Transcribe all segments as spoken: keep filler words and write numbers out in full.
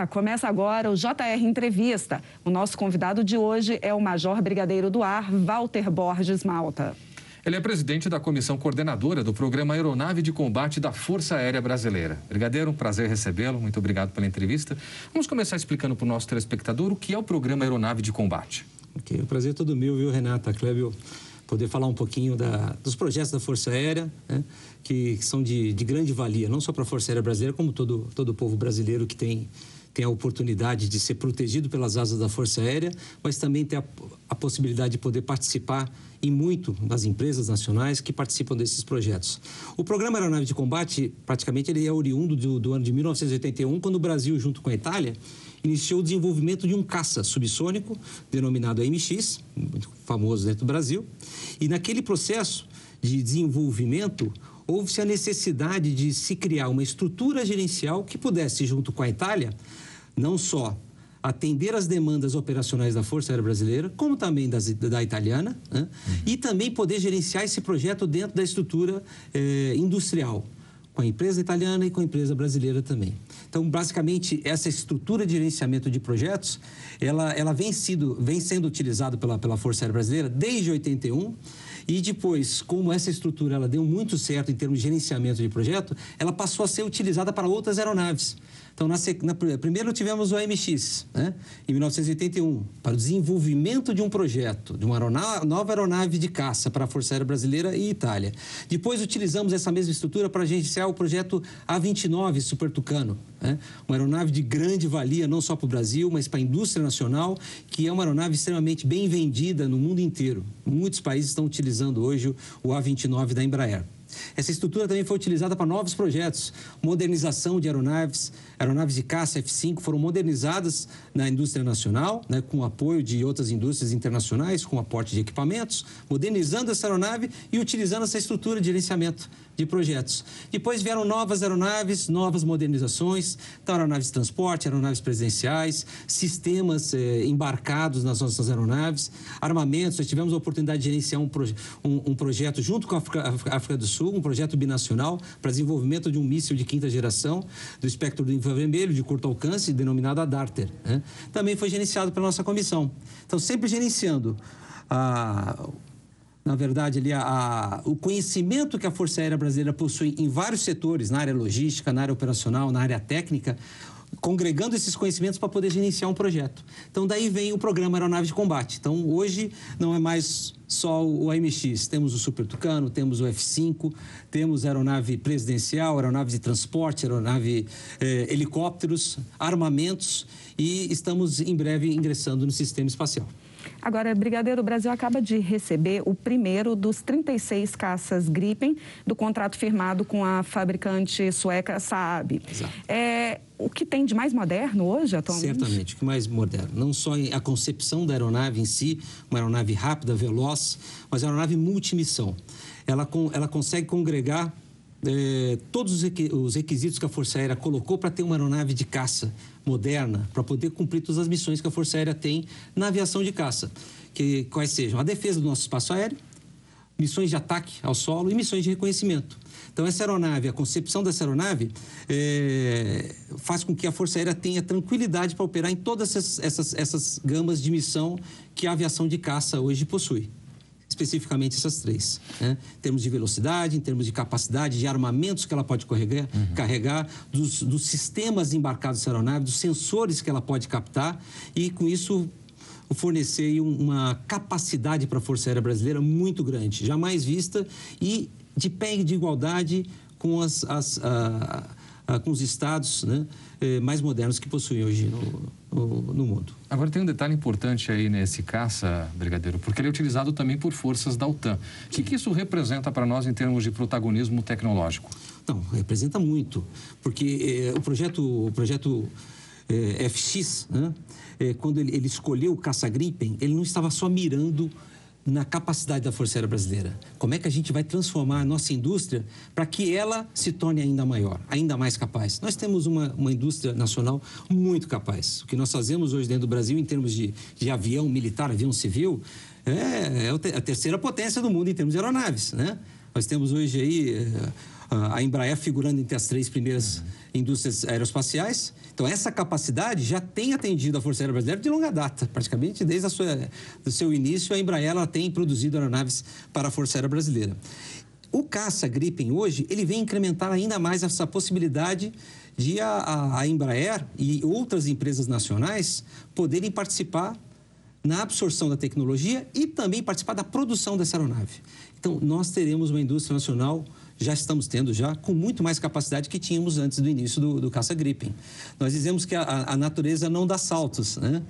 Olá, começa agora o J R Entrevista. O nosso convidado de hoje é o Major Brigadeiro do Ar, Walter Borges Malta. Ele é presidente da comissão coordenadora do Programa Aeronave de Combate da Força Aérea Brasileira. Brigadeiro, prazer recebê-lo, muito obrigado pela entrevista. Vamos começar explicando para o nosso telespectador o que é o Programa Aeronave de Combate. Ok, o prazer é todo meu, viu, Renata, Clébio, poder falar um pouquinho da, dos projetos da Força Aérea, né, que, que são de, de grande valia, não só para a Força Aérea Brasileira, como todo, todo o povo brasileiro que tem... tem a oportunidade de ser protegido pelas asas da Força Aérea, mas também tem a, a possibilidade de poder participar e muito das empresas nacionais que participam desses projetos. O Programa Aeronave de Combate, praticamente, ele é oriundo do, do ano de mil novecentos e oitenta e um, quando o Brasil, junto com a Itália, iniciou o desenvolvimento de um caça subsônico, denominado A M X, muito famoso dentro do Brasil, e naquele processo de desenvolvimento, houve-se a necessidade de se criar uma estrutura gerencial que pudesse, junto com a Itália, não só atender às demandas operacionais da Força Aérea Brasileira, como também das, da italiana, né? Uhum. E também poder gerenciar esse projeto dentro da estrutura eh, industrial, com a empresa italiana e com a empresa brasileira também. Então, basicamente, essa estrutura de gerenciamento de projetos, ela, ela vem, sido, vem sendo utilizada pela, pela Força Aérea Brasileira desde oitenta e um, e depois, como essa estrutura ela deu muito certo em termos de gerenciamento de projeto, ela passou a ser utilizada para outras aeronaves. Então, na, na, primeiro tivemos o A M X, né, em mil novecentos e oitenta e um, para o desenvolvimento de um projeto, de uma aeronave, nova aeronave de caça para a Força Aérea Brasileira e Itália. Depois, utilizamos essa mesma estrutura para gerenciar o projeto A vinte e nove Super Tucano, né, uma aeronave de grande valia, não só para o Brasil, mas para a indústria nacional, que é uma aeronave extremamente bem vendida no mundo inteiro. Muitos países estão utilizando hoje o A vinte e nove da Embraer. Essa estrutura também foi utilizada para novos projetos, modernização de aeronaves, aeronaves de caça F cinco foram modernizadas na indústria nacional, né, com o apoio de outras indústrias internacionais, com aporte de equipamentos, modernizando essa aeronave e utilizando essa estrutura de gerenciamento de projetos. Depois vieram novas aeronaves, novas modernizações, então aeronaves de transporte, aeronaves presidenciais, sistemas eh, embarcados nas nossas aeronaves, armamentos. Nós tivemos a oportunidade de gerenciar um, proje um, um projeto junto com a África, a África do Sul, um projeto binacional para desenvolvimento de um míssil de quinta geração do espectro do infravermelho de curto alcance, denominado ADARTER, né? Também foi gerenciado pela nossa comissão. Então, sempre gerenciando a... Na verdade, ali, a, a, o conhecimento que a Força Aérea Brasileira possui em vários setores, na área logística, na área operacional, na área técnica, congregando esses conhecimentos para poder gerenciar um projeto. Então, daí vem o Programa Aeronave de Combate. Então, hoje não é mais só o A M X. Temos o Super Tucano, temos o F cinco, temos aeronave presidencial, aeronave de transporte, aeronave eh, helicópteros, armamentos e estamos em breve ingressando no sistema espacial. Agora, Brigadeiro, o Brasil acaba de receber o primeiro dos trinta e seis caças Gripen do contrato firmado com a fabricante sueca Saab. É, o que tem de mais moderno hoje, atualmente? Certamente, o que mais moderno. Não só a concepção da aeronave em si, uma aeronave rápida, veloz, mas a aeronave multimissão. Ela, ela consegue congregar É, todos os requisitos que a Força Aérea colocou para ter uma aeronave de caça moderna, para poder cumprir todas as missões que a Força Aérea tem na aviação de caça, que quais sejam a defesa do nosso espaço aéreo, missões de ataque ao solo e missões de reconhecimento. Então, essa aeronave, a concepção dessa aeronave, é, faz com que a Força Aérea tenha tranquilidade para operar em todas essas, essas, essas gamas de missão que a aviação de caça hoje possui. Especificamente essas três, né? Em termos de velocidade, em termos de capacidade, de armamentos que ela pode carregar, uhum. carregar dos, dos sistemas embarcados da aeronave, dos sensores que ela pode captar e, com isso, fornecer uma capacidade para a Força Aérea Brasileira muito grande, jamais vista e de pé de igualdade com, as, as, a, a, com os estados, né, mais modernos que possuem hoje no, no, no mundo. Agora, tem um detalhe importante aí nesse caça, Brigadeiro, porque ele é utilizado também por forças da OTAN. O que, que isso representa para nós em termos de protagonismo tecnológico? Não, representa muito, porque é, o projeto, o projeto é, F X, né, é, quando ele, ele escolheu o caça Gripen, ele não estava só mirando na capacidade da Força Aérea Brasileira. Como é que a gente vai transformar a nossa indústria para que ela se torne ainda maior, ainda mais capaz? Nós temos uma, uma indústria nacional muito capaz. O que nós fazemos hoje dentro do Brasil, em termos de, de avião militar, avião civil, é, é a terceira potência do mundo em termos de aeronaves, né? Nós temos hoje aí... É, a Embraer figurando entre as três primeiras uhum. indústrias aeroespaciais. Então, essa capacidade já tem atendido a Força Aérea Brasileira de longa data, praticamente desde a sua, do seu início, a Embraer ela tem produzido aeronaves para a Força Aérea Brasileira. O caça Gripen hoje, ele vem incrementar ainda mais essa possibilidade de a, a, a Embraer e outras empresas nacionais poderem participar na absorção da tecnologia e também participar da produção dessa aeronave. Então, nós teremos uma indústria nacional, já estamos tendo já, com muito mais capacidade que tínhamos antes do início do, do caça Gripen. Nós dizemos que a, a natureza não dá saltos, né?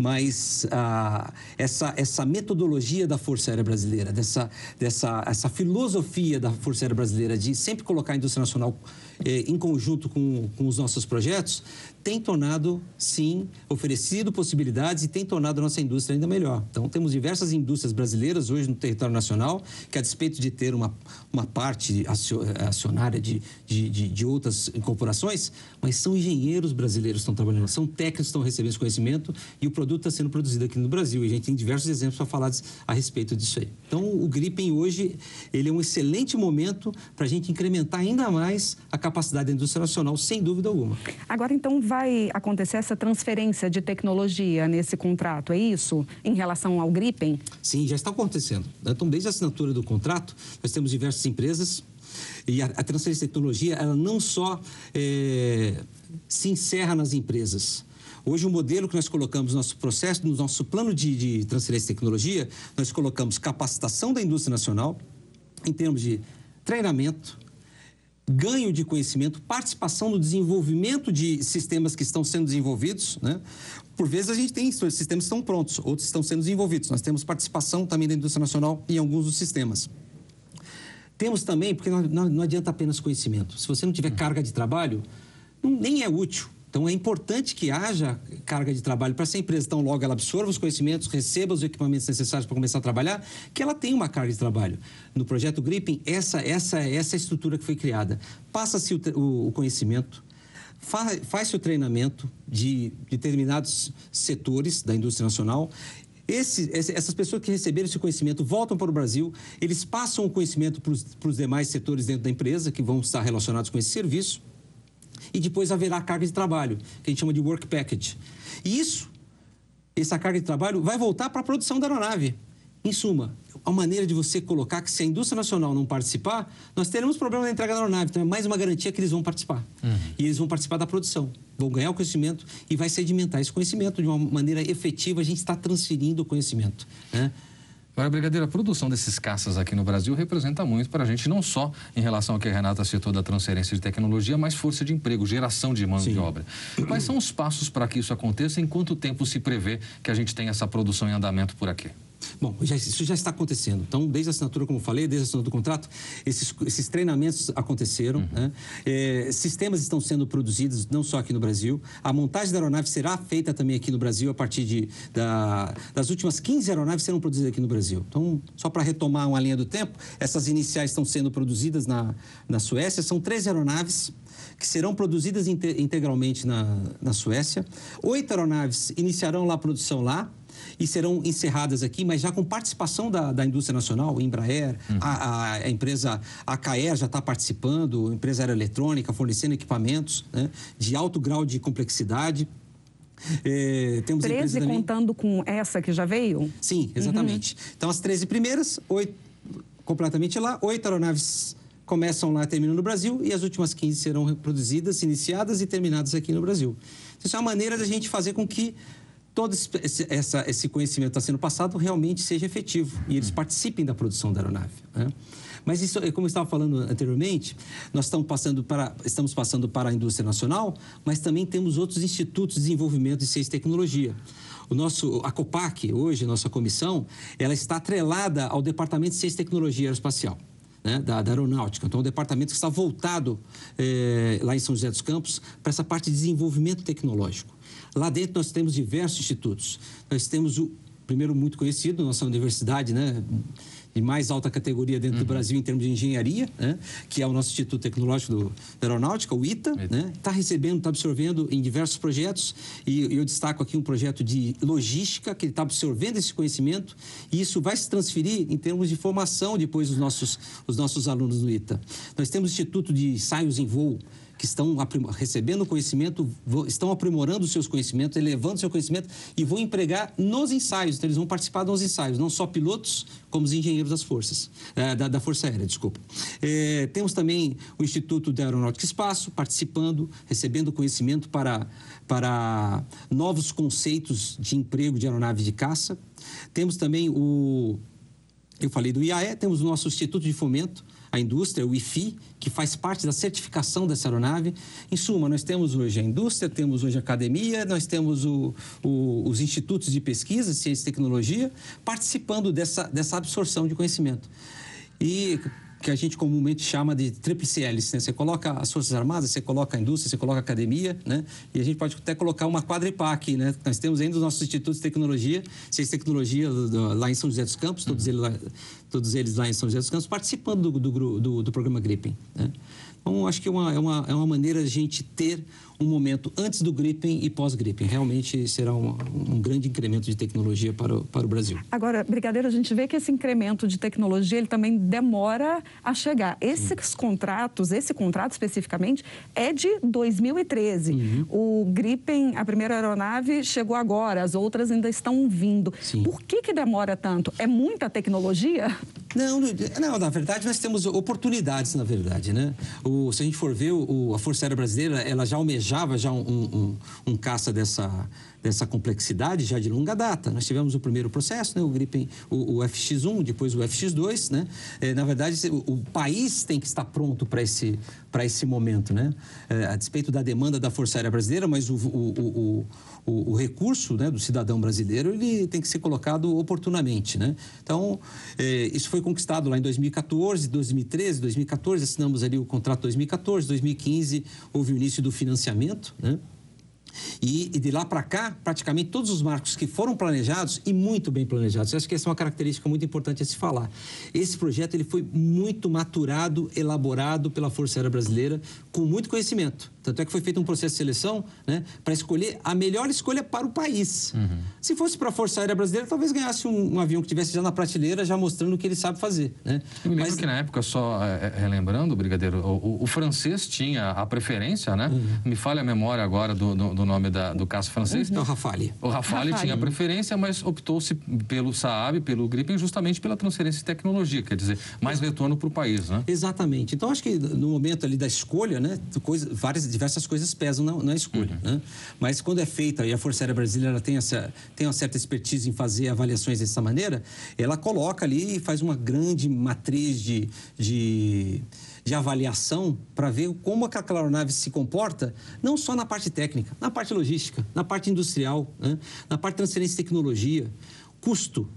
Mas a, essa, essa metodologia da Força Aérea Brasileira, dessa, dessa essa filosofia da Força Aérea Brasileira de sempre colocar a indústria nacional eh, em conjunto com, com os nossos projetos, tem tornado, sim, oferecido possibilidades e tem tornado a nossa indústria ainda melhor. Então, temos diversas indústrias brasileiras hoje no território nacional que, a despeito de ter uma, uma parte acionária de, de, de, de outras corporações, mas são engenheiros brasileiros que estão trabalhando, são técnicos que estão recebendo esse conhecimento e o produto está sendo produzido aqui no Brasil. E a gente tem diversos exemplos para falar a respeito disso aí. Então, o Gripen hoje, ele é um excelente momento para a gente incrementar ainda mais a capacidade da indústria nacional, sem dúvida alguma. Agora, então, vai acontecer essa transferência de tecnologia nesse contrato, é isso? Em relação ao Gripen? Sim, já está acontecendo. Então, desde a assinatura do contrato, nós temos diversas empresas e a, a transferência de tecnologia, ela não só é, se encerra nas empresas. Hoje, o modelo que nós colocamos no nosso processo, no nosso plano de, de transferência de tecnologia, nós colocamos capacitação da indústria nacional em termos de treinamento, ganho de conhecimento, participação no desenvolvimento de sistemas que estão sendo desenvolvidos, né? Por vezes a gente tem sistemas que estão prontos, outros estão sendo desenvolvidos. Nós temos participação também da indústria nacional em alguns dos sistemas. Temos também, porque não, não, não adianta apenas conhecimento. Se você não tiver carga de trabalho, não, nem é útil. Então, é importante que haja carga de trabalho para essa empresa. Então, logo ela absorva os conhecimentos, receba os equipamentos necessários para começar a trabalhar, que ela tenha uma carga de trabalho. No projeto Gripen, essa essa, essa estrutura que foi criada. Passa-se o, o, o conhecimento, fa, faz-se o treinamento de determinados setores da indústria nacional. Esse, essas pessoas que receberam esse conhecimento voltam para o Brasil, eles passam o conhecimento para os, para os demais setores dentro da empresa que vão estar relacionados com esse serviço. E depois haverá carga de trabalho, que a gente chama de work package. E isso, essa carga de trabalho, vai voltar para a produção da aeronave. Em suma, a maneira de você colocar que se a indústria nacional não participar, nós teremos problema na entrega da aeronave. Então, é mais uma garantia que eles vão participar. Uhum. E eles vão participar da produção, vão ganhar o conhecimento e vai sedimentar esse conhecimento. De uma maneira efetiva, a gente está transferindo o conhecimento, né? Agora, Brigadeiro, a produção desses caças aqui no Brasil representa muito para a gente, não só em relação ao que a Renata citou da transferência de tecnologia, mas força de emprego, geração de mão Sim. de obra. Quais são os passos para que isso aconteça? Em quanto tempo se prevê que a gente tenha essa produção em andamento por aqui? Bom, já, isso já está acontecendo. Então, desde a assinatura, como eu falei, desde a assinatura do contrato, esses, esses treinamentos aconteceram, uhum. né? É, sistemas estão sendo produzidos, não só aqui no Brasil. A montagem da aeronave será feita também aqui no Brasil, a partir de, da, das últimas quinze aeronaves serão produzidas aqui no Brasil. Então, só para retomar uma linha do tempo, essas iniciais estão sendo produzidas na, na Suécia. São treze aeronaves que serão produzidas inte, integralmente na, na Suécia. Oito aeronaves iniciarão lá a produção lá. E serão encerradas aqui, mas já com participação da, da indústria nacional, Embraer, uhum. a, a empresa Acaer já está participando, a empresa aeroeletrônica, fornecendo equipamentos, né, de alto grau de complexidade. É, temos treze contando com essa que já veio? Sim, exatamente. Uhum. Então, as treze primeiras, oito, completamente lá, oito aeronaves começam lá e terminam no Brasil, e as últimas quinze serão reproduzidas, iniciadas e terminadas aqui no Brasil. Isso é uma maneira da gente fazer com que todo esse, essa, esse conhecimento que está sendo passado realmente seja efetivo e eles participem da produção da aeronave, né? Mas isso, como eu estava falando anteriormente, nós estamos passando, para, estamos passando para a indústria nacional, mas também temos outros institutos de desenvolvimento de ciência e tecnologia. O nosso, a COPAC, hoje, a nossa comissão, ela está atrelada ao Departamento de Ciência e Tecnologia Aeroespacial, né, da, da aeronáutica. Então, o departamento que está voltado é, lá em São José dos Campos para essa parte de desenvolvimento tecnológico. Lá dentro nós temos diversos institutos. Nós temos o primeiro muito conhecido, nossa universidade, né, de mais alta categoria dentro uhum. do Brasil em termos de engenharia, né? Que é o nosso Instituto Tecnológico de Aeronáutica, o ITA, está né? recebendo, está absorvendo em diversos projetos, e eu destaco aqui um projeto de logística, que ele está absorvendo esse conhecimento, e isso vai se transferir em termos de formação depois dos nossos, os nossos alunos do ITA. Nós temos o Instituto de Ensaios em Voo, que estão recebendo conhecimento, estão aprimorando os seus conhecimentos, elevando o seu conhecimento e vão empregar nos ensaios. Então, eles vão participar dos ensaios, não só pilotos, como os engenheiros das forças, da, da Força Aérea, desculpa. É, temos também o Instituto de Aeronáutica e Espaço, participando, recebendo conhecimento para, para novos conceitos de emprego de aeronaves de caça. Temos também o... Eu falei do I A E, temos o nosso Instituto de Fomento, a indústria, o I F I I, que faz parte da certificação dessa aeronave. Em suma, nós temos hoje a indústria, temos hoje a academia, nós temos o, o, os institutos de pesquisa, ciência e tecnologia, participando dessa, dessa absorção de conhecimento. E que a gente comumente chama de tríplice hélice, né? Você coloca as Forças Armadas, você coloca a indústria, você coloca a academia, né? E a gente pode até colocar uma quadripac, né? Nós temos ainda os nossos institutos de tecnologia, ciência e tecnologia lá em São José dos Campos, todos, uhum. eles, lá, todos eles lá em São José dos Campos, participando do, do, do, do programa Gripen, né? Então, acho que é uma, é, uma, é uma maneira de a gente ter um momento antes do Gripen e pós-Gripen. Realmente será um, um grande incremento de tecnologia para o, para o Brasil. Agora, Brigadeiro, a gente vê que esse incremento de tecnologia ele também demora a chegar. Esses Sim. contratos, esse contrato especificamente, é de dois mil e treze. Uhum. O Gripen, a primeira aeronave, chegou agora, as outras ainda estão vindo. Sim. Por que que demora tanto? É muita tecnologia? Não, não, na verdade, nós temos oportunidades, na verdade, né? O Se a gente for ver, o, a Força Aérea Brasileira, ela já almejava já um, um, um, um caça dessa, dessa complexidade já de longa data. Nós tivemos o primeiro processo, né? O Gripen, o, o F X um, depois o F X dois, né? É, na verdade, o, o país tem que estar pronto para esse, para esse momento, né? É, a despeito da demanda da Força Aérea Brasileira, mas o, o, o, o, o recurso, né, do cidadão brasileiro, ele tem que ser colocado oportunamente, né? Então, é, isso foi conquistado lá em dois mil e quatorze, dois mil e treze, dois mil e quatorze, assinamos ali o contrato dois mil e quatorze, dois mil e quinze, houve o início do financiamento, né? E, e de lá para cá, praticamente todos os marcos que foram planejados e muito bem planejados. Eu acho que essa é uma característica muito importante a se falar. Esse projeto ele foi muito maturado, elaborado pela Força Aérea Brasileira, com muito conhecimento. Tanto é que foi feito um processo de seleção, né, para escolher a melhor escolha para o país. Uhum. Se fosse para a Força Aérea Brasileira, talvez ganhasse um, um avião que estivesse já na prateleira, já mostrando o que ele sabe fazer, né? Eu me lembro Mas... que na época, só é, relembrando, Brigadeiro, o, o francês tinha a preferência, né? Uhum. Me falha a memória agora do, do, do nome da, do caça francês. Uhum. O Rafale. O Rafale tinha a preferência, mas optou-se pelo Saab, pelo Gripen, justamente pela transferência de tecnologia, quer dizer, mais retorno para o país, né? Exatamente. Então, acho que no momento ali da escolha, né, coisa, várias diversas coisas pesam na, na escolha, uhum. né? Mas quando é feita, e a Força Aérea Brasileira ela tem, essa, tem uma certa expertise em fazer avaliações dessa maneira, ela coloca ali e faz uma grande matriz de, de, de avaliação para ver como aquela aeronave se comporta, não só na parte técnica, na parte logística, na parte industrial, né? Na parte de transferência de tecnologia, custo,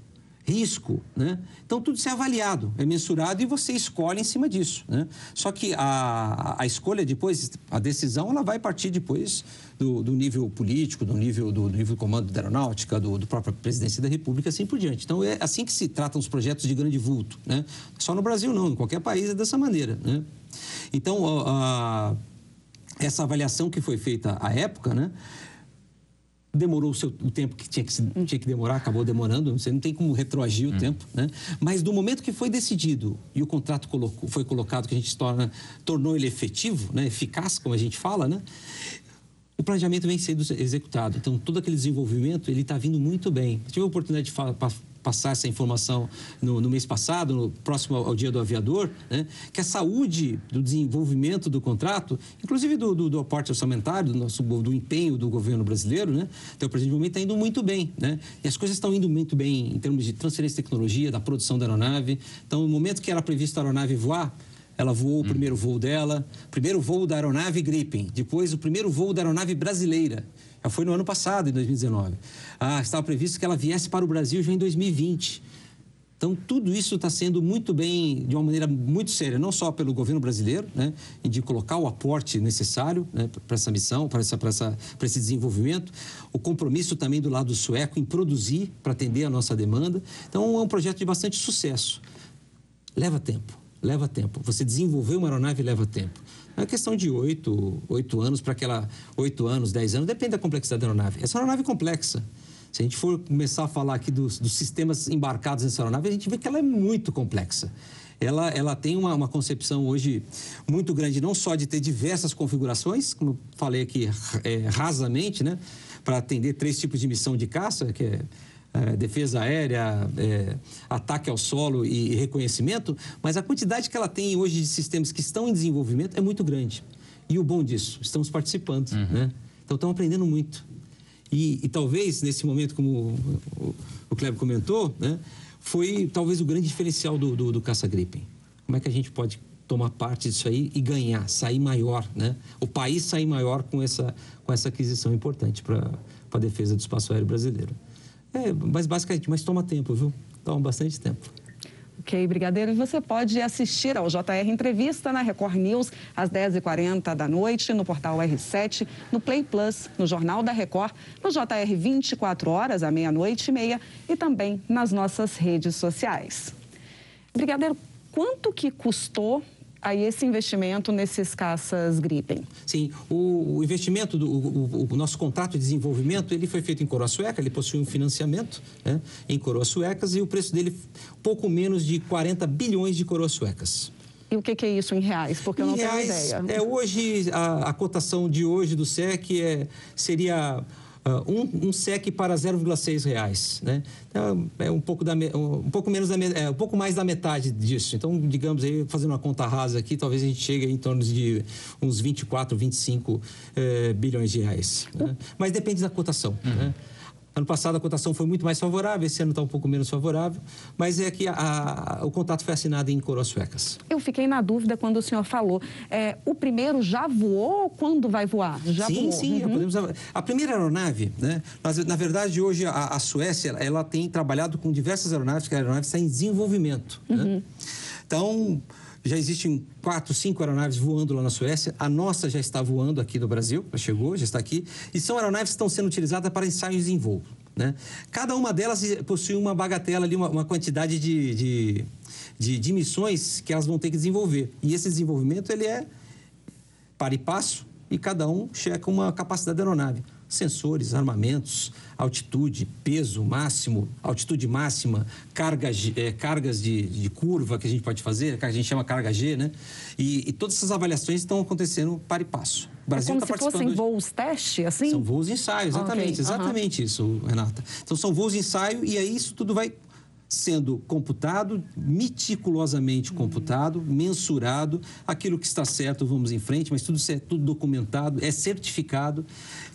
risco, né? Então, tudo isso é avaliado, é mensurado e você escolhe em cima disso, né? Só que a, a escolha depois, a decisão, ela vai partir depois do, do nível político, do nível do, do nível do comando da aeronáutica, do, do próprio presidência da república, assim por diante. Então, é assim que se tratam os projetos de grande vulto, né? Só no Brasil, não. Em qualquer país é dessa maneira, né? Então, a, a, essa avaliação que foi feita à época, né? Demorou o, seu, o tempo que tinha que, se, tinha que demorar, acabou demorando, você não tem como retroagir o hum. tempo, né? Mas do momento que foi decidido e o contrato colocou, foi colocado, que a gente torna, tornou ele efetivo, né? Eficaz, como a gente fala, né? O planejamento vem sendo executado. Então, todo aquele desenvolvimento, ele está vindo muito bem. Eu tive a oportunidade de falar, passar essa informação no, no mês passado, no, próximo ao, ao dia do aviador, né? Que a saúde do desenvolvimento do contrato, inclusive do, do, do aporte orçamentário, do, nosso, do empenho do governo brasileiro, né? Até o presente momento está indo muito bem, né? E as coisas estão indo muito bem em termos de transferência de tecnologia, da produção da aeronave. Então, no momento que era previsto a aeronave voar, ela voou o primeiro voo dela, primeiro voo da aeronave Gripen, depois o primeiro voo da aeronave brasileira. Já foi no ano passado, em dois mil e dezenove. Ah, estava previsto que ela viesse para o Brasil já em dois mil e vinte. Então, tudo isso está sendo muito bem, de uma maneira muito séria, não só pelo governo brasileiro, né, de colocar o aporte necessário, né, para essa missão, para essa, para essa, para esse desenvolvimento, o compromisso também do lado sueco em produzir para atender a nossa demanda. Então, é um projeto de bastante sucesso. leva tempo, leva tempo. Você desenvolver uma aeronave leva tempo. É uma questão de oito anos para aquela... oito anos, dez anos, depende da complexidade da aeronave. Essa aeronave é complexa. Se a gente for começar a falar aqui dos, dos sistemas embarcados nessa aeronave, a gente vê que ela é muito complexa. Ela, ela tem uma, uma concepção hoje muito grande, não só de ter diversas configurações, como falei aqui é, rasamente, né? Para atender três tipos de missão de caça, que é... É, defesa aérea, é, ataque ao solo e, e reconhecimento, mas a quantidade que ela tem hoje de sistemas que estão em desenvolvimento é muito grande. E o bom disso, estamos participando, uhum. né? Então, estamos aprendendo muito. E, e talvez, nesse momento, como o, o Kleber comentou, né? Foi talvez o grande diferencial do, do, do Caça Gripen. Como é que a gente pode tomar parte disso aí e ganhar, sair maior, né? O país sair maior com essa, com essa aquisição importante para a defesa do espaço aéreo brasileiro. É, mas basicamente, mas toma tempo, viu? Toma bastante tempo. Ok, Brigadeiro. E você pode assistir ao J R Entrevista na Record News às dez e quarenta da noite, no portal R sete, no Play Plus, no Jornal da Record, no J R vinte e quatro horas, à meia-noite e meia, e também nas nossas redes sociais. Brigadeiro, quanto que custou aí esse investimento nesses caças Gripen? Sim, o, o investimento, do, o, o nosso contrato de desenvolvimento, ele foi feito em coroa sueca, ele possui um financiamento, né, em coroas suecas, e o preço dele pouco menos de quarenta bilhões de coroas suecas. E o que, que é isso em reais? Porque eu não reais, tenho ideia. É, hoje, a, a cotação de hoje do S E C é, seria... Uh, um, um S E C para zero vírgula seis reais, né? Então, é um pouco, da, um, um pouco menos da, é, um pouco mais da metade disso. Então, digamos aí, fazendo uma conta rasa aqui, talvez a gente chegue em torno de uns vinte e quatro, vinte e cinco é, bilhões de reais, né? Mas depende da cotação, uhum. né? Ano passado a cotação foi muito mais favorável, esse ano está um pouco menos favorável, mas é que a, a, o contrato foi assinado em coroas suecas. Eu fiquei na dúvida quando o senhor falou, é, o primeiro já voou ou quando vai voar? Já sim, voou. sim. Uhum. Podemos, a primeira aeronave, né? Mas, na verdade, hoje a, a Suécia ela tem trabalhado com diversas aeronaves, que a aeronave está em desenvolvimento. Uhum. Né? Então, já existem quatro, cinco aeronaves voando lá na Suécia. A nossa já está voando aqui do Brasil, já chegou, já está aqui. E são aeronaves que estão sendo utilizadas para ensaios em voo, né? Cada uma delas possui uma bagatela ali, uma, uma quantidade de, de, de, de missões que elas vão ter que desenvolver. E esse desenvolvimento, ele é para e passo, e cada um checa uma capacidade da aeronave. Sensores, armamentos, altitude, peso máximo, altitude máxima, carga, é, cargas de, de curva que a gente pode fazer, que a gente chama carga G, né? E, e todas essas avaliações estão acontecendo para e passo. O Brasil está participando. Como se fossem voos teste, assim? São voos ensaio, exatamente, okay. exatamente uhum. isso, Renata. Então, são voos ensaio e aí isso tudo vai sendo computado, meticulosamente computado, mensurado, aquilo que está certo vamos em frente, mas tudo, tudo documentado, é certificado.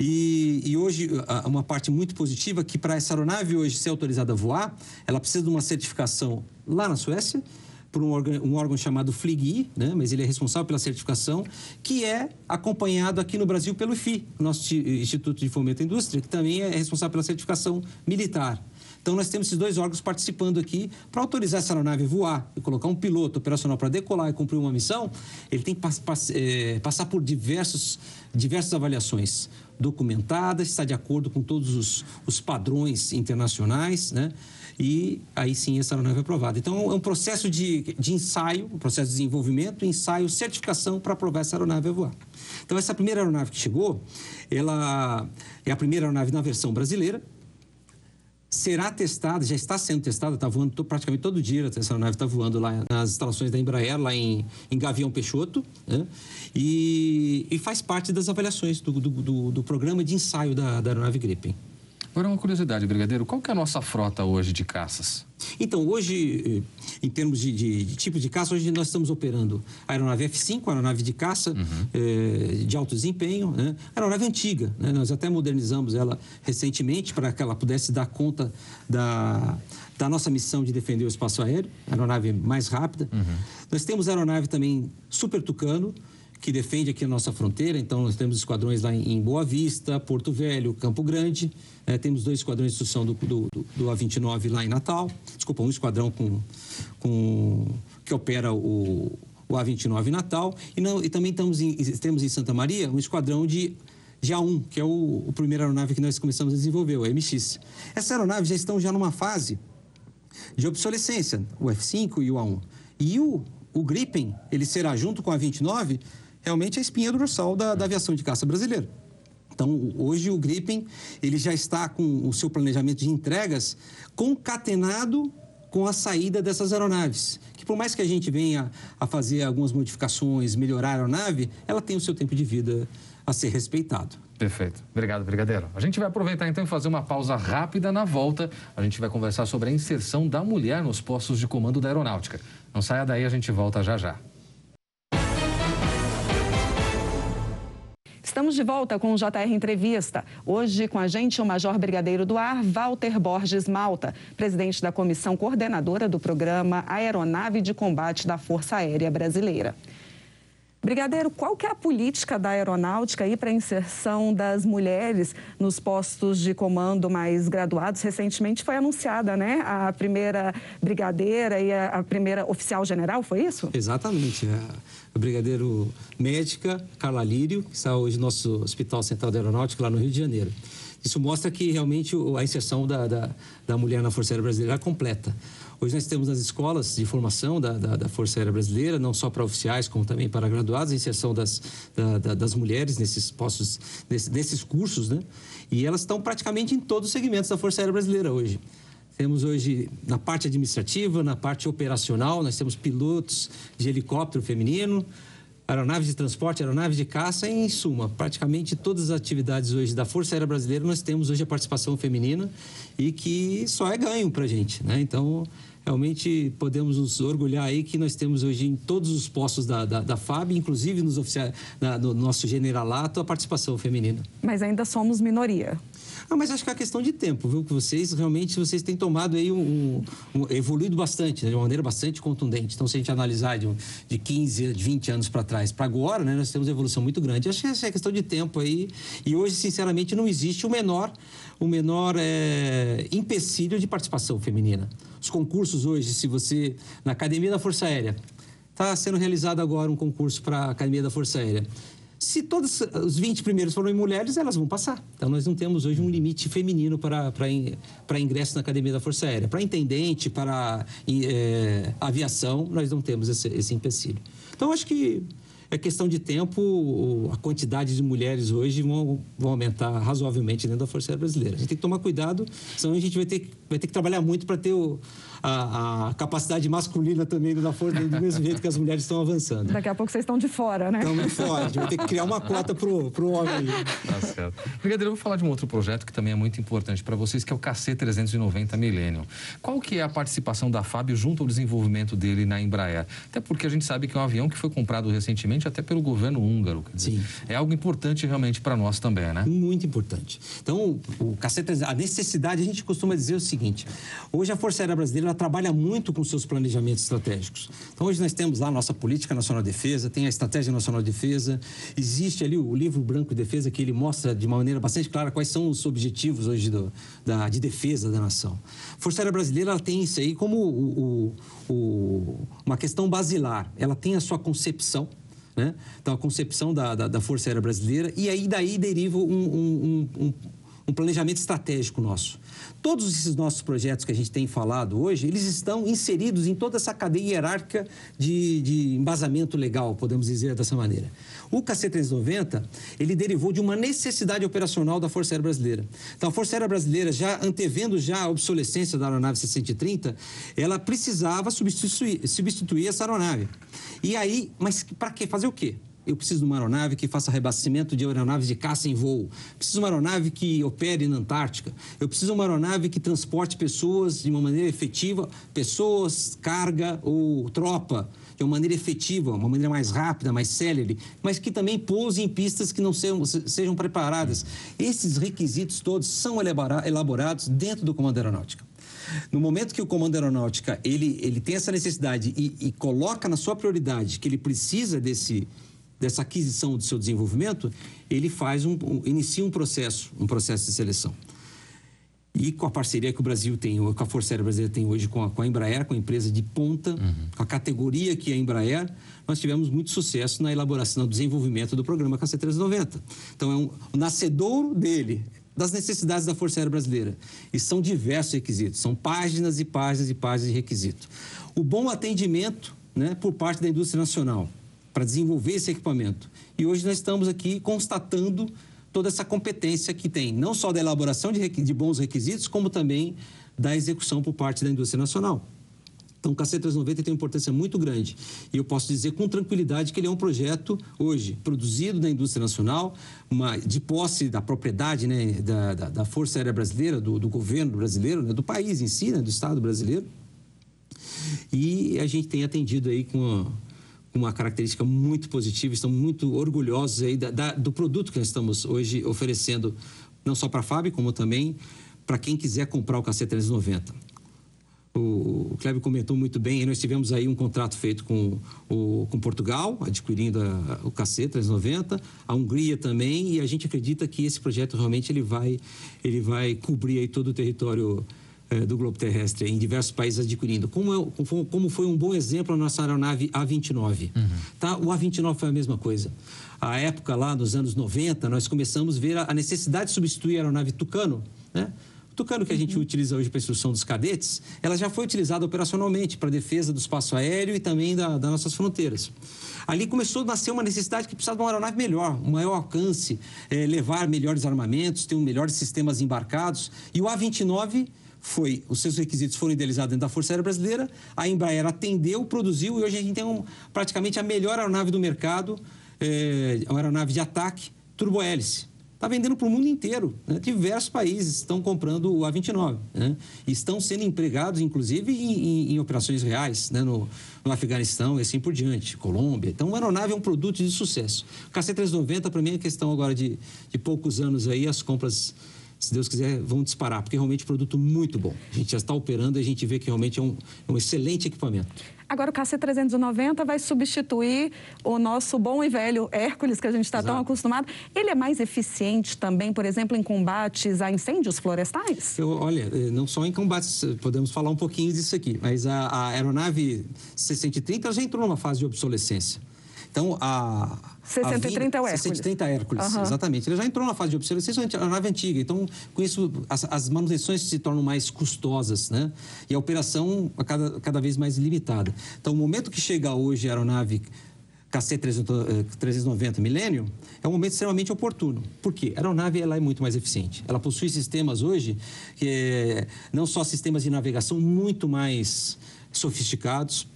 E, e hoje, uma parte muito positiva é que para essa aeronave hoje ser autorizada a voar, ela precisa de uma certificação lá na Suécia, por um órgão, um órgão chamado FLYGI, né? Mas ele é responsável pela certificação, que é acompanhado aqui no Brasil pelo F I I, nosso Instituto de Fomento à Indústria, que também é responsável pela certificação militar. Então, nós temos esses dois órgãos participando aqui para autorizar essa aeronave a voar e colocar um piloto operacional para decolar e cumprir uma missão. Ele tem que pass pass é, passar por diversos, diversas avaliações documentadas, está de acordo com todos os, os padrões internacionais, né? E aí sim essa aeronave é aprovada. Então, é um processo de, de ensaio, um processo de desenvolvimento, ensaio, certificação para aprovar essa aeronave a voar. Então, essa primeira aeronave que chegou, ela é a primeira aeronave na versão brasileira. Será testada, já está sendo testada, está voando praticamente todo dia, essa aeronave está voando lá nas instalações da Embraer, lá em, em Gavião Peixoto, né? E, e faz parte das avaliações do, do, do, do programa de ensaio da, da aeronave Gripen. Agora, uma curiosidade, Brigadeiro, qual que é a nossa frota hoje de caças? Então, hoje, em termos de, de, de tipo de caça, hoje nós estamos operando a aeronave F cinco, a aeronave de caça, uhum. é, de alto desempenho, né? A aeronave antiga, né? Nós até modernizamos ela recentemente para que ela pudesse dar conta da, da nossa missão de defender o espaço aéreo, a aeronave mais rápida. Uhum. Nós temos a aeronave também Super Tucano, que defende aqui a nossa fronteira. Então, nós temos esquadrões lá em Boa Vista, Porto Velho, Campo Grande. É, temos dois esquadrões de instrução do, do, do A vinte e nove lá em Natal. Desculpa, um esquadrão com, com, que opera o, o A vinte e nove em Natal. E, não, e também estamos em, temos em Santa Maria um esquadrão de, de A um, que é o, o primeira aeronave que nós começamos a desenvolver, o A M X. Essas aeronaves já estão já numa fase de obsolescência, o F cinco e o A um. E o, o Gripen, ele será, junto com a A vinte e nove, realmente a espinha dorsal da, da aviação de caça brasileira. Então, hoje o Gripen, ele já está com o seu planejamento de entregas concatenado com a saída dessas aeronaves. Que por mais que a gente venha a fazer algumas modificações, melhorar a aeronave, ela tem o seu tempo de vida a ser respeitado. Perfeito. Obrigado, Brigadeiro. A gente vai aproveitar, então, e fazer uma pausa rápida. Na volta, a gente vai conversar sobre a inserção da mulher nos postos de comando da aeronáutica. Não saia daí, a gente volta já já. Estamos de volta com o J R Entrevista. Hoje, com a gente, o Major Brigadeiro do Ar, Walter Borges Malta, presidente da Comissão Coordenadora do Programa Aeronave de Combate da Força Aérea Brasileira. Brigadeiro, qual que é a política da aeronáutica aí para a inserção das mulheres nos postos de comando mais graduados? Recentemente foi anunciada, né, a primeira brigadeira e a primeira oficial general, foi isso? Exatamente. A brigadeiro médica, Carla Lírio, que está hoje no nosso Hospital Central da Aeronáutica, lá no Rio de Janeiro. Isso mostra que realmente a inserção da, da, da mulher na Força Aérea Brasileira é completa. Hoje nós temos nas escolas de formação da, da, da Força Aérea Brasileira, não só para oficiais, como também para graduados, a inserção das, da, da, das mulheres nesses postos, nesses, nesses cursos, né? E elas estão praticamente em todos os segmentos da Força Aérea Brasileira hoje. Temos hoje, na parte administrativa, na parte operacional, nós temos pilotos de helicóptero feminino, aeronaves de transporte, aeronaves de caça, em suma, praticamente todas as atividades hoje da Força Aérea Brasileira, nós temos hoje a participação feminina e que só é ganho para a gente, né? Então, realmente podemos nos orgulhar aí que nós temos hoje em todos os postos da, da, da F A B, inclusive nos oficiais, na, no nosso generalato, a participação feminina. Mas ainda somos minoria. Ah, mas acho que é questão de tempo, viu? Que vocês realmente, vocês têm tomado aí um, um, um evoluído bastante, né? De uma maneira bastante contundente. Então, se a gente analisar de, de quinze, de vinte anos para trás, para agora, né? Nós temos uma evolução muito grande. Acho que essa é questão de tempo aí. E hoje, sinceramente, não existe o menor, o menor é, empecilho de participação feminina. Os concursos hoje, se você, na Academia da Força Aérea, está sendo realizado agora um concurso para a Academia da Força Aérea. Se todos os vinte primeiros forem mulheres, elas vão passar. Então, nós não temos hoje um limite feminino para, para, para ingresso na Academia da Força Aérea. Para intendente, para é, aviação, nós não temos esse, esse empecilho. Então, acho que é questão de tempo, a quantidade de mulheres hoje vão, vão aumentar razoavelmente dentro da Força Aérea Brasileira. A gente tem que tomar cuidado, senão a gente vai ter, vai ter que trabalhar muito para ter o, a, a capacidade masculina também da Força, do mesmo jeito que as mulheres estão avançando. Daqui a pouco vocês estão de fora, né? Estamos de fora, a gente vai ter que criar uma cota para o homem aí. Tá certo. Brigadeiro, eu vou falar de um outro projeto que também é muito importante para vocês, que é o K C trezentos e noventa Millennium. Qual que é a participação da F A B junto ao desenvolvimento dele na Embraer? Até porque a gente sabe que é um avião que foi comprado recentemente até pelo governo húngaro. Quer dizer, sim. É algo importante realmente para nós também, né? Muito importante. Então, o K C trezentos e noventa, a necessidade, a gente costuma dizer o seguinte, hoje a Força Aérea Brasileira ela trabalha muito com seus planejamentos estratégicos. Então, hoje nós temos lá a nossa Política Nacional de Defesa, tem a Estratégia Nacional de Defesa, existe ali o Livro Branco de Defesa, que ele mostra de uma maneira bastante clara quais são os objetivos hoje do, da, de defesa da nação. A Força Aérea Brasileira ela tem isso aí como o, o, o, uma questão basilar. Ela tem a sua concepção, né? Então, a concepção da, da, da Força Aérea Brasileira, e aí daí deriva um, um, um, um planejamento estratégico nosso. Todos esses nossos projetos que a gente tem falado hoje, eles estão inseridos em toda essa cadeia hierárquica de, de embasamento legal, podemos dizer dessa maneira. O K C trezentos e noventa, ele derivou de uma necessidade operacional da Força Aérea Brasileira. Então, a Força Aérea Brasileira, já antevendo já a obsolescência da aeronave seiscentos e trinta, ela precisava substituir, substituir essa aeronave. E aí, mas para quê? Fazer o quê? Eu preciso de uma aeronave que faça reabastecimento de aeronaves de caça em voo. Preciso de uma aeronave que opere na Antártica. Eu preciso de uma aeronave que transporte pessoas de uma maneira efetiva, pessoas, carga ou tropa, de uma maneira efetiva, uma maneira mais rápida, mais célere, mas que também pouse em pistas que não sejam, sejam preparadas. Esses requisitos todos são elaborados dentro do Comando Aeronáutica. No momento que o Comando Aeronáutica ele, ele tem essa necessidade e, e coloca na sua prioridade que ele precisa desse... dessa aquisição do seu desenvolvimento, ele faz um, um, inicia um processo, um processo de seleção. E com a parceria que o Brasil tem, que a Força Aérea Brasileira tem hoje com a, com a Embraer, com a empresa de ponta, uhum. com a categoria que é a Embraer, nós tivemos muito sucesso na elaboração, no desenvolvimento do programa K C trezentos e noventa. Então, é um, o nascedouro dele, das necessidades da Força Aérea Brasileira. E são diversos requisitos, são páginas e páginas e páginas de requisitos. O bom atendimento né, por parte da indústria nacional para desenvolver esse equipamento. E hoje nós estamos aqui constatando toda essa competência que tem, não só da elaboração de, de bons requisitos, como também da execução por parte da indústria nacional. Então, o K C trezentos e noventa tem uma importância muito grande. E eu posso dizer com tranquilidade que ele é um projeto, hoje, produzido na indústria nacional, uma, de posse da propriedade, né, da, da, da Força Aérea Brasileira, do, do governo brasileiro, né, do país em si, né, do Estado brasileiro. E a gente tem atendido aí com uma, uma característica muito positiva, estamos muito orgulhosos aí da, da, do produto que nós estamos hoje oferecendo, não só para a F A B, como também para quem quiser comprar o K C trezentos e noventa. O, o Kleber comentou muito bem, nós tivemos aí um contrato feito com, o, com Portugal, adquirindo a, o K C trezentos e noventa, a Hungria também, e a gente acredita que esse projeto realmente ele vai, ele vai cobrir aí todo o território do globo terrestre, em diversos países adquirindo. Como, eu, como foi um bom exemplo a nossa aeronave A vinte e nove. Uhum. Tá? O A vinte e nove foi a mesma coisa. A época lá, nos anos noventa, nós começamos a ver a necessidade de substituir a aeronave Tucano, né? O Tucano que a gente uhum. utiliza hoje para instrução dos cadetes, ela já foi utilizada operacionalmente para defesa do espaço aéreo e também da, das nossas fronteiras. Ali começou a nascer uma necessidade que precisava de uma aeronave melhor, um maior alcance, é, levar melhores armamentos, ter um melhores sistemas embarcados. E o A vinte e nove... Foi, os seus requisitos foram idealizados dentro da Força Aérea Brasileira, a Embraer atendeu, produziu e hoje a gente tem um, praticamente a melhor aeronave do mercado, é, uma aeronave de ataque, turbohélice. Está vendendo para o mundo inteiro, né? Diversos países estão comprando o A vinte e nove, né? Estão sendo empregados, inclusive, em, em, em operações reais, né? no, no Afeganistão e assim por diante, Colômbia. Então, a aeronave é um produto de sucesso. O K C trezentos e noventa, para mim, é questão agora de, de poucos anos aí, as compras, se Deus quiser, vão disparar, porque realmente é um produto muito bom. A gente já está operando e a gente vê que realmente é um, um excelente equipamento. Agora o K C trezentos e noventa vai substituir o nosso bom e velho Hércules, que a gente está tão acostumado. Ele é mais eficiente também, por exemplo, em combates a incêndios florestais? Eu, olha, não só em combates, podemos falar um pouquinho disso aqui, mas a, a aeronave C cento e trinta já entrou numa fase de obsolescência. Então, a... C cento e trinta é o Hércules. C cento e trinta Hércules, uhum. exatamente. Ele já entrou na fase de obsolescência, é uma nave antiga. Então, com isso, as, as manutenções se tornam mais custosas, né? E a operação a cada, cada vez mais limitada. Então, o momento que chega hoje a aeronave K C trezentos e noventa Millennium é um momento extremamente oportuno. Por quê? A aeronave ela é muito mais eficiente. Ela possui sistemas hoje, que é, não só sistemas de navegação muito mais sofisticados.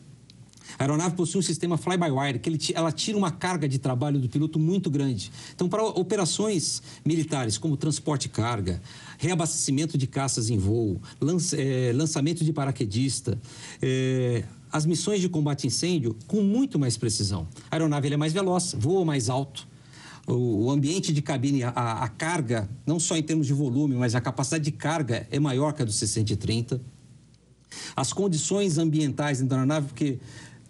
A aeronave possui um sistema fly-by-wire, que ele, ela tira uma carga de trabalho do piloto muito grande. Então, para operações militares, como transporte de carga, reabastecimento de caças em voo, lança, é, lançamento de paraquedista, é, as missões de combate a incêndio, com muito mais precisão. A aeronave ela é mais veloz, voa mais alto. O ambiente de cabine, a, a carga, não só em termos de volume, mas a capacidade de carga é maior que a do C cento e trinta. As condições ambientais dentro da aeronave, porque...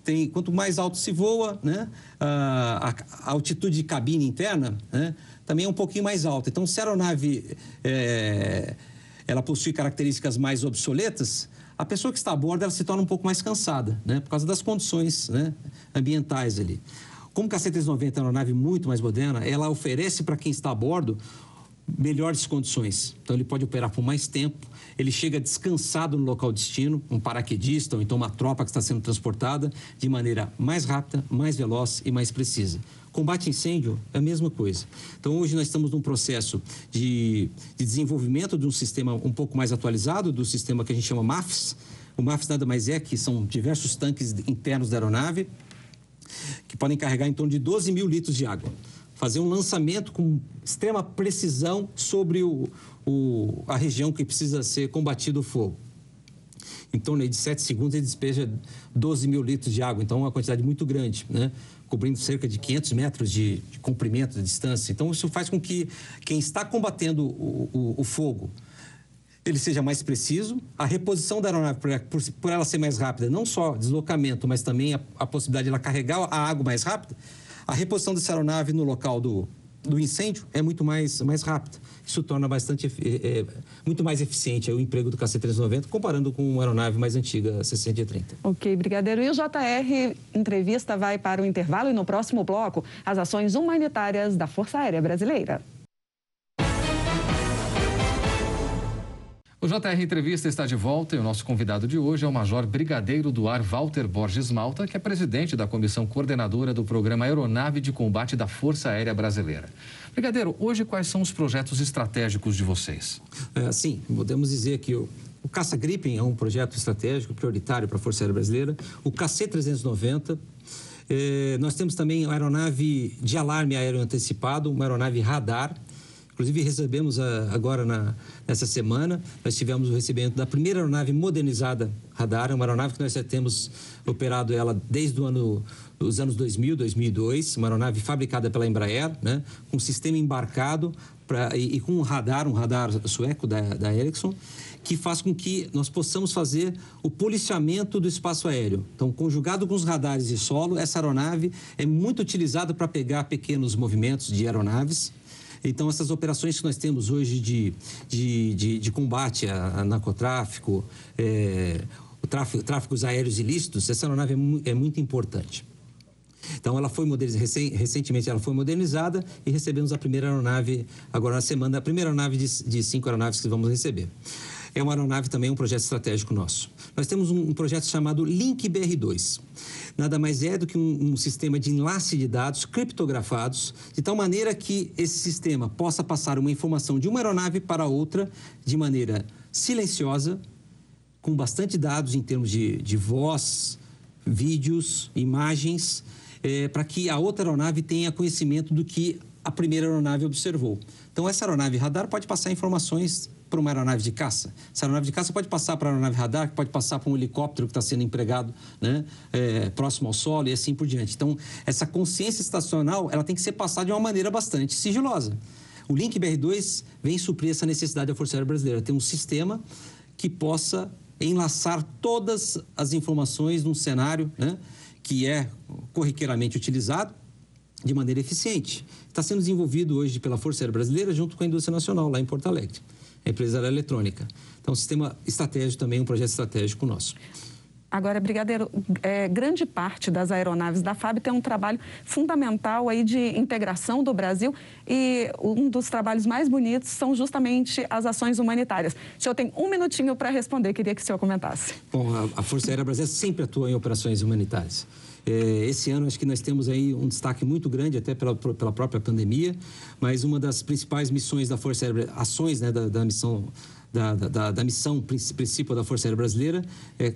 Tem, quanto mais alto se voa, né, a, a altitude de cabine interna, né, também é um pouquinho mais alta. Então, se a aeronave é, ela possui características mais obsoletas, a pessoa que está a bordo ela se torna um pouco mais cansada, né, por causa das condições, né, ambientais ali. Como o K C trezentos e noventa é uma aeronave muito mais moderna, ela oferece para quem está a bordo melhores condições. Então, ele pode operar por mais tempo. Ele chega descansado no local destino, um paraquedista ou então uma tropa que está sendo transportada de maneira mais rápida, mais veloz e mais precisa. Combate a incêndio é a mesma coisa. Então, hoje nós estamos num processo de, de desenvolvimento de um sistema um pouco mais atualizado, do sistema que a gente chama MAFS. O MAFS nada mais é que são diversos tanques internos da aeronave que podem carregar em torno de doze mil litros de água. Fazer um lançamento com extrema precisão sobre o, o, a região que precisa ser combatido o fogo. Em torno de sete segundos, ele despeja doze mil litros de água, então é uma quantidade muito grande, né? Cobrindo cerca de quinhentos metros de, de comprimento, de distância. Então, isso faz com que quem está combatendo o, o, o fogo, ele seja mais preciso. A reposição da aeronave, por, por ela ser mais rápida, não só deslocamento, mas também a, a possibilidade de ela carregar a água mais rápida, a reposição dessa aeronave no local do, do incêndio é muito mais, mais rápida. Isso torna bastante, é, é, muito mais eficiente o emprego do K C trezentos e noventa, comparando com uma aeronave mais antiga, C cento e trinta. Ok, brigadeiro. E o J R Entrevista vai para o intervalo e no próximo bloco, as ações humanitárias da Força Aérea Brasileira. O J R Entrevista está de volta e o nosso convidado de hoje é o Major Brigadeiro do Ar Walter Borges Malta, que é presidente da Comissão Coordenadora do Programa Aeronave de Combate da Força Aérea Brasileira. Brigadeiro, hoje quais são os projetos estratégicos de vocês? É, sim, podemos dizer que o, o Caça Gripen é um projeto estratégico prioritário para a Força Aérea Brasileira, o K C trezentos e noventa... É, nós temos também a aeronave de alarme aéreo antecipado, uma aeronave radar. Inclusive, recebemos a, agora, na, nessa semana, nós tivemos o recebimento da primeira aeronave modernizada radar, uma aeronave que nós já temos operado ela desde o ano, os anos dois mil, dois mil e dois, uma aeronave fabricada pela Embraer, né, com um sistema embarcado pra, e, e com um radar, um radar sueco da, da Ericsson, que faz com que nós possamos fazer o policiamento do espaço aéreo. Então, conjugado com os radares de solo, essa aeronave é muito utilizada para pegar pequenos movimentos de aeronaves. Então, essas operações que nós temos hoje de, de, de, de combate a, a narcotráfico, é, o tráfico, tráficos aéreos ilícitos, essa aeronave é, mu- é muito importante. Então, ela foi modernizada, recentemente ela foi modernizada e recebemos a primeira aeronave, agora na semana, a primeira aeronave de, de cinco aeronaves que vamos receber. É uma aeronave também, um projeto estratégico nosso. Nós temos um, um projeto chamado Link B R dois. Nada mais é do que um, um sistema de enlace de dados criptografados, de tal maneira que esse sistema possa passar uma informação de uma aeronave para outra de maneira silenciosa, com bastante dados em termos de, de voz, vídeos, imagens, é, para que a outra aeronave tenha conhecimento do que a primeira aeronave observou. Então, essa aeronave radar pode passar informações para uma aeronave de caça. Essa aeronave de caça pode passar para a aeronave radar, que pode passar para um helicóptero que está sendo empregado, né, é, próximo ao solo e assim por diante. Então, essa consciência estacional, ela tem que ser passada de uma maneira bastante sigilosa. O Link B R dois vem suprir essa necessidade da Força Aérea Brasileira, ter um sistema que possa enlaçar todas as informações num cenário, né, que é corriqueiramente utilizado, de maneira eficiente. Está sendo desenvolvido hoje pela Força Aérea Brasileira junto com a indústria nacional, lá em Porto Alegre. A empresa eletrônica. Então, sistema estratégico também, um projeto estratégico nosso. Agora, Brigadeiro, é, grande parte das aeronaves da F A B tem um trabalho fundamental aí de integração do Brasil e um dos trabalhos mais bonitos são justamente as ações humanitárias. O senhor tem um minutinho para responder, queria que o senhor comentasse. Bom, a, a Força Aérea Brasileira sempre atua em operações humanitárias. Esse ano, acho que nós temos aí um destaque muito grande, até pela, pela própria pandemia, mas uma das principais missões da Força Aérea, ações, né, da, da, missão, da, da, da missão principal da Força Aérea Brasileira é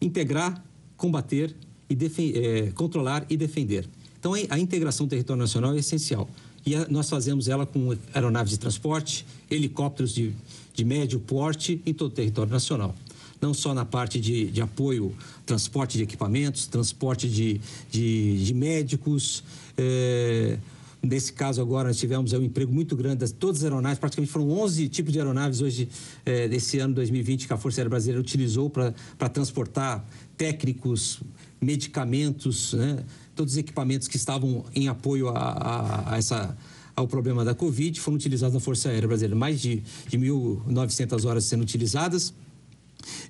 integrar, combater, e defen- é, controlar e defender. Então, a integração do território nacional é essencial. E a, nós fazemos ela com aeronaves de transporte, helicópteros de, de médio porte em todo o território nacional. Não só na parte de, de apoio, transporte de equipamentos, transporte de, de, de médicos. É, nesse caso, agora, nós tivemos um emprego muito grande de todas as aeronaves. Praticamente foram onze tipos de aeronaves hoje, é, desse ano dois mil e vinte, que a Força Aérea Brasileira utilizou para transportar técnicos, medicamentos, né? Todos os equipamentos que estavam em apoio a, a, a essa... ao problema da Covid foram utilizados na Força Aérea Brasileira. Mais de, de mil e novecentas horas sendo utilizadas.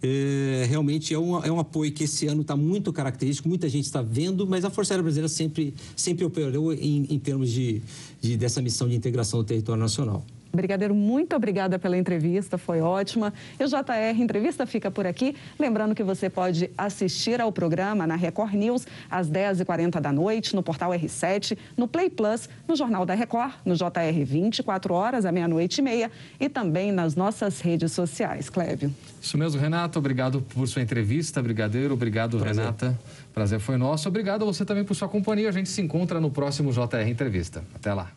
É, realmente é um, é um apoio que esse ano está muito característico, muita gente está vendo, mas a Força Aérea Brasileira sempre, sempre operou em, em termos de, de, dessa missão de integração do território nacional. Brigadeiro, muito obrigada pela entrevista, foi ótima. E o J R Entrevista fica por aqui. Lembrando que você pode assistir ao programa na Record News às dez e quarenta da noite, no Portal R sete, no Play Plus, no Jornal da Record, no J R vinte e quatro horas, à meia-noite e meia, e também nas nossas redes sociais. Clébio. Isso mesmo, Renata. Obrigado por sua entrevista, Brigadeiro. Obrigado, Prazer. Renata. Prazer foi nosso. Obrigado a você também por sua companhia. A gente se encontra no próximo J R Entrevista. Até lá.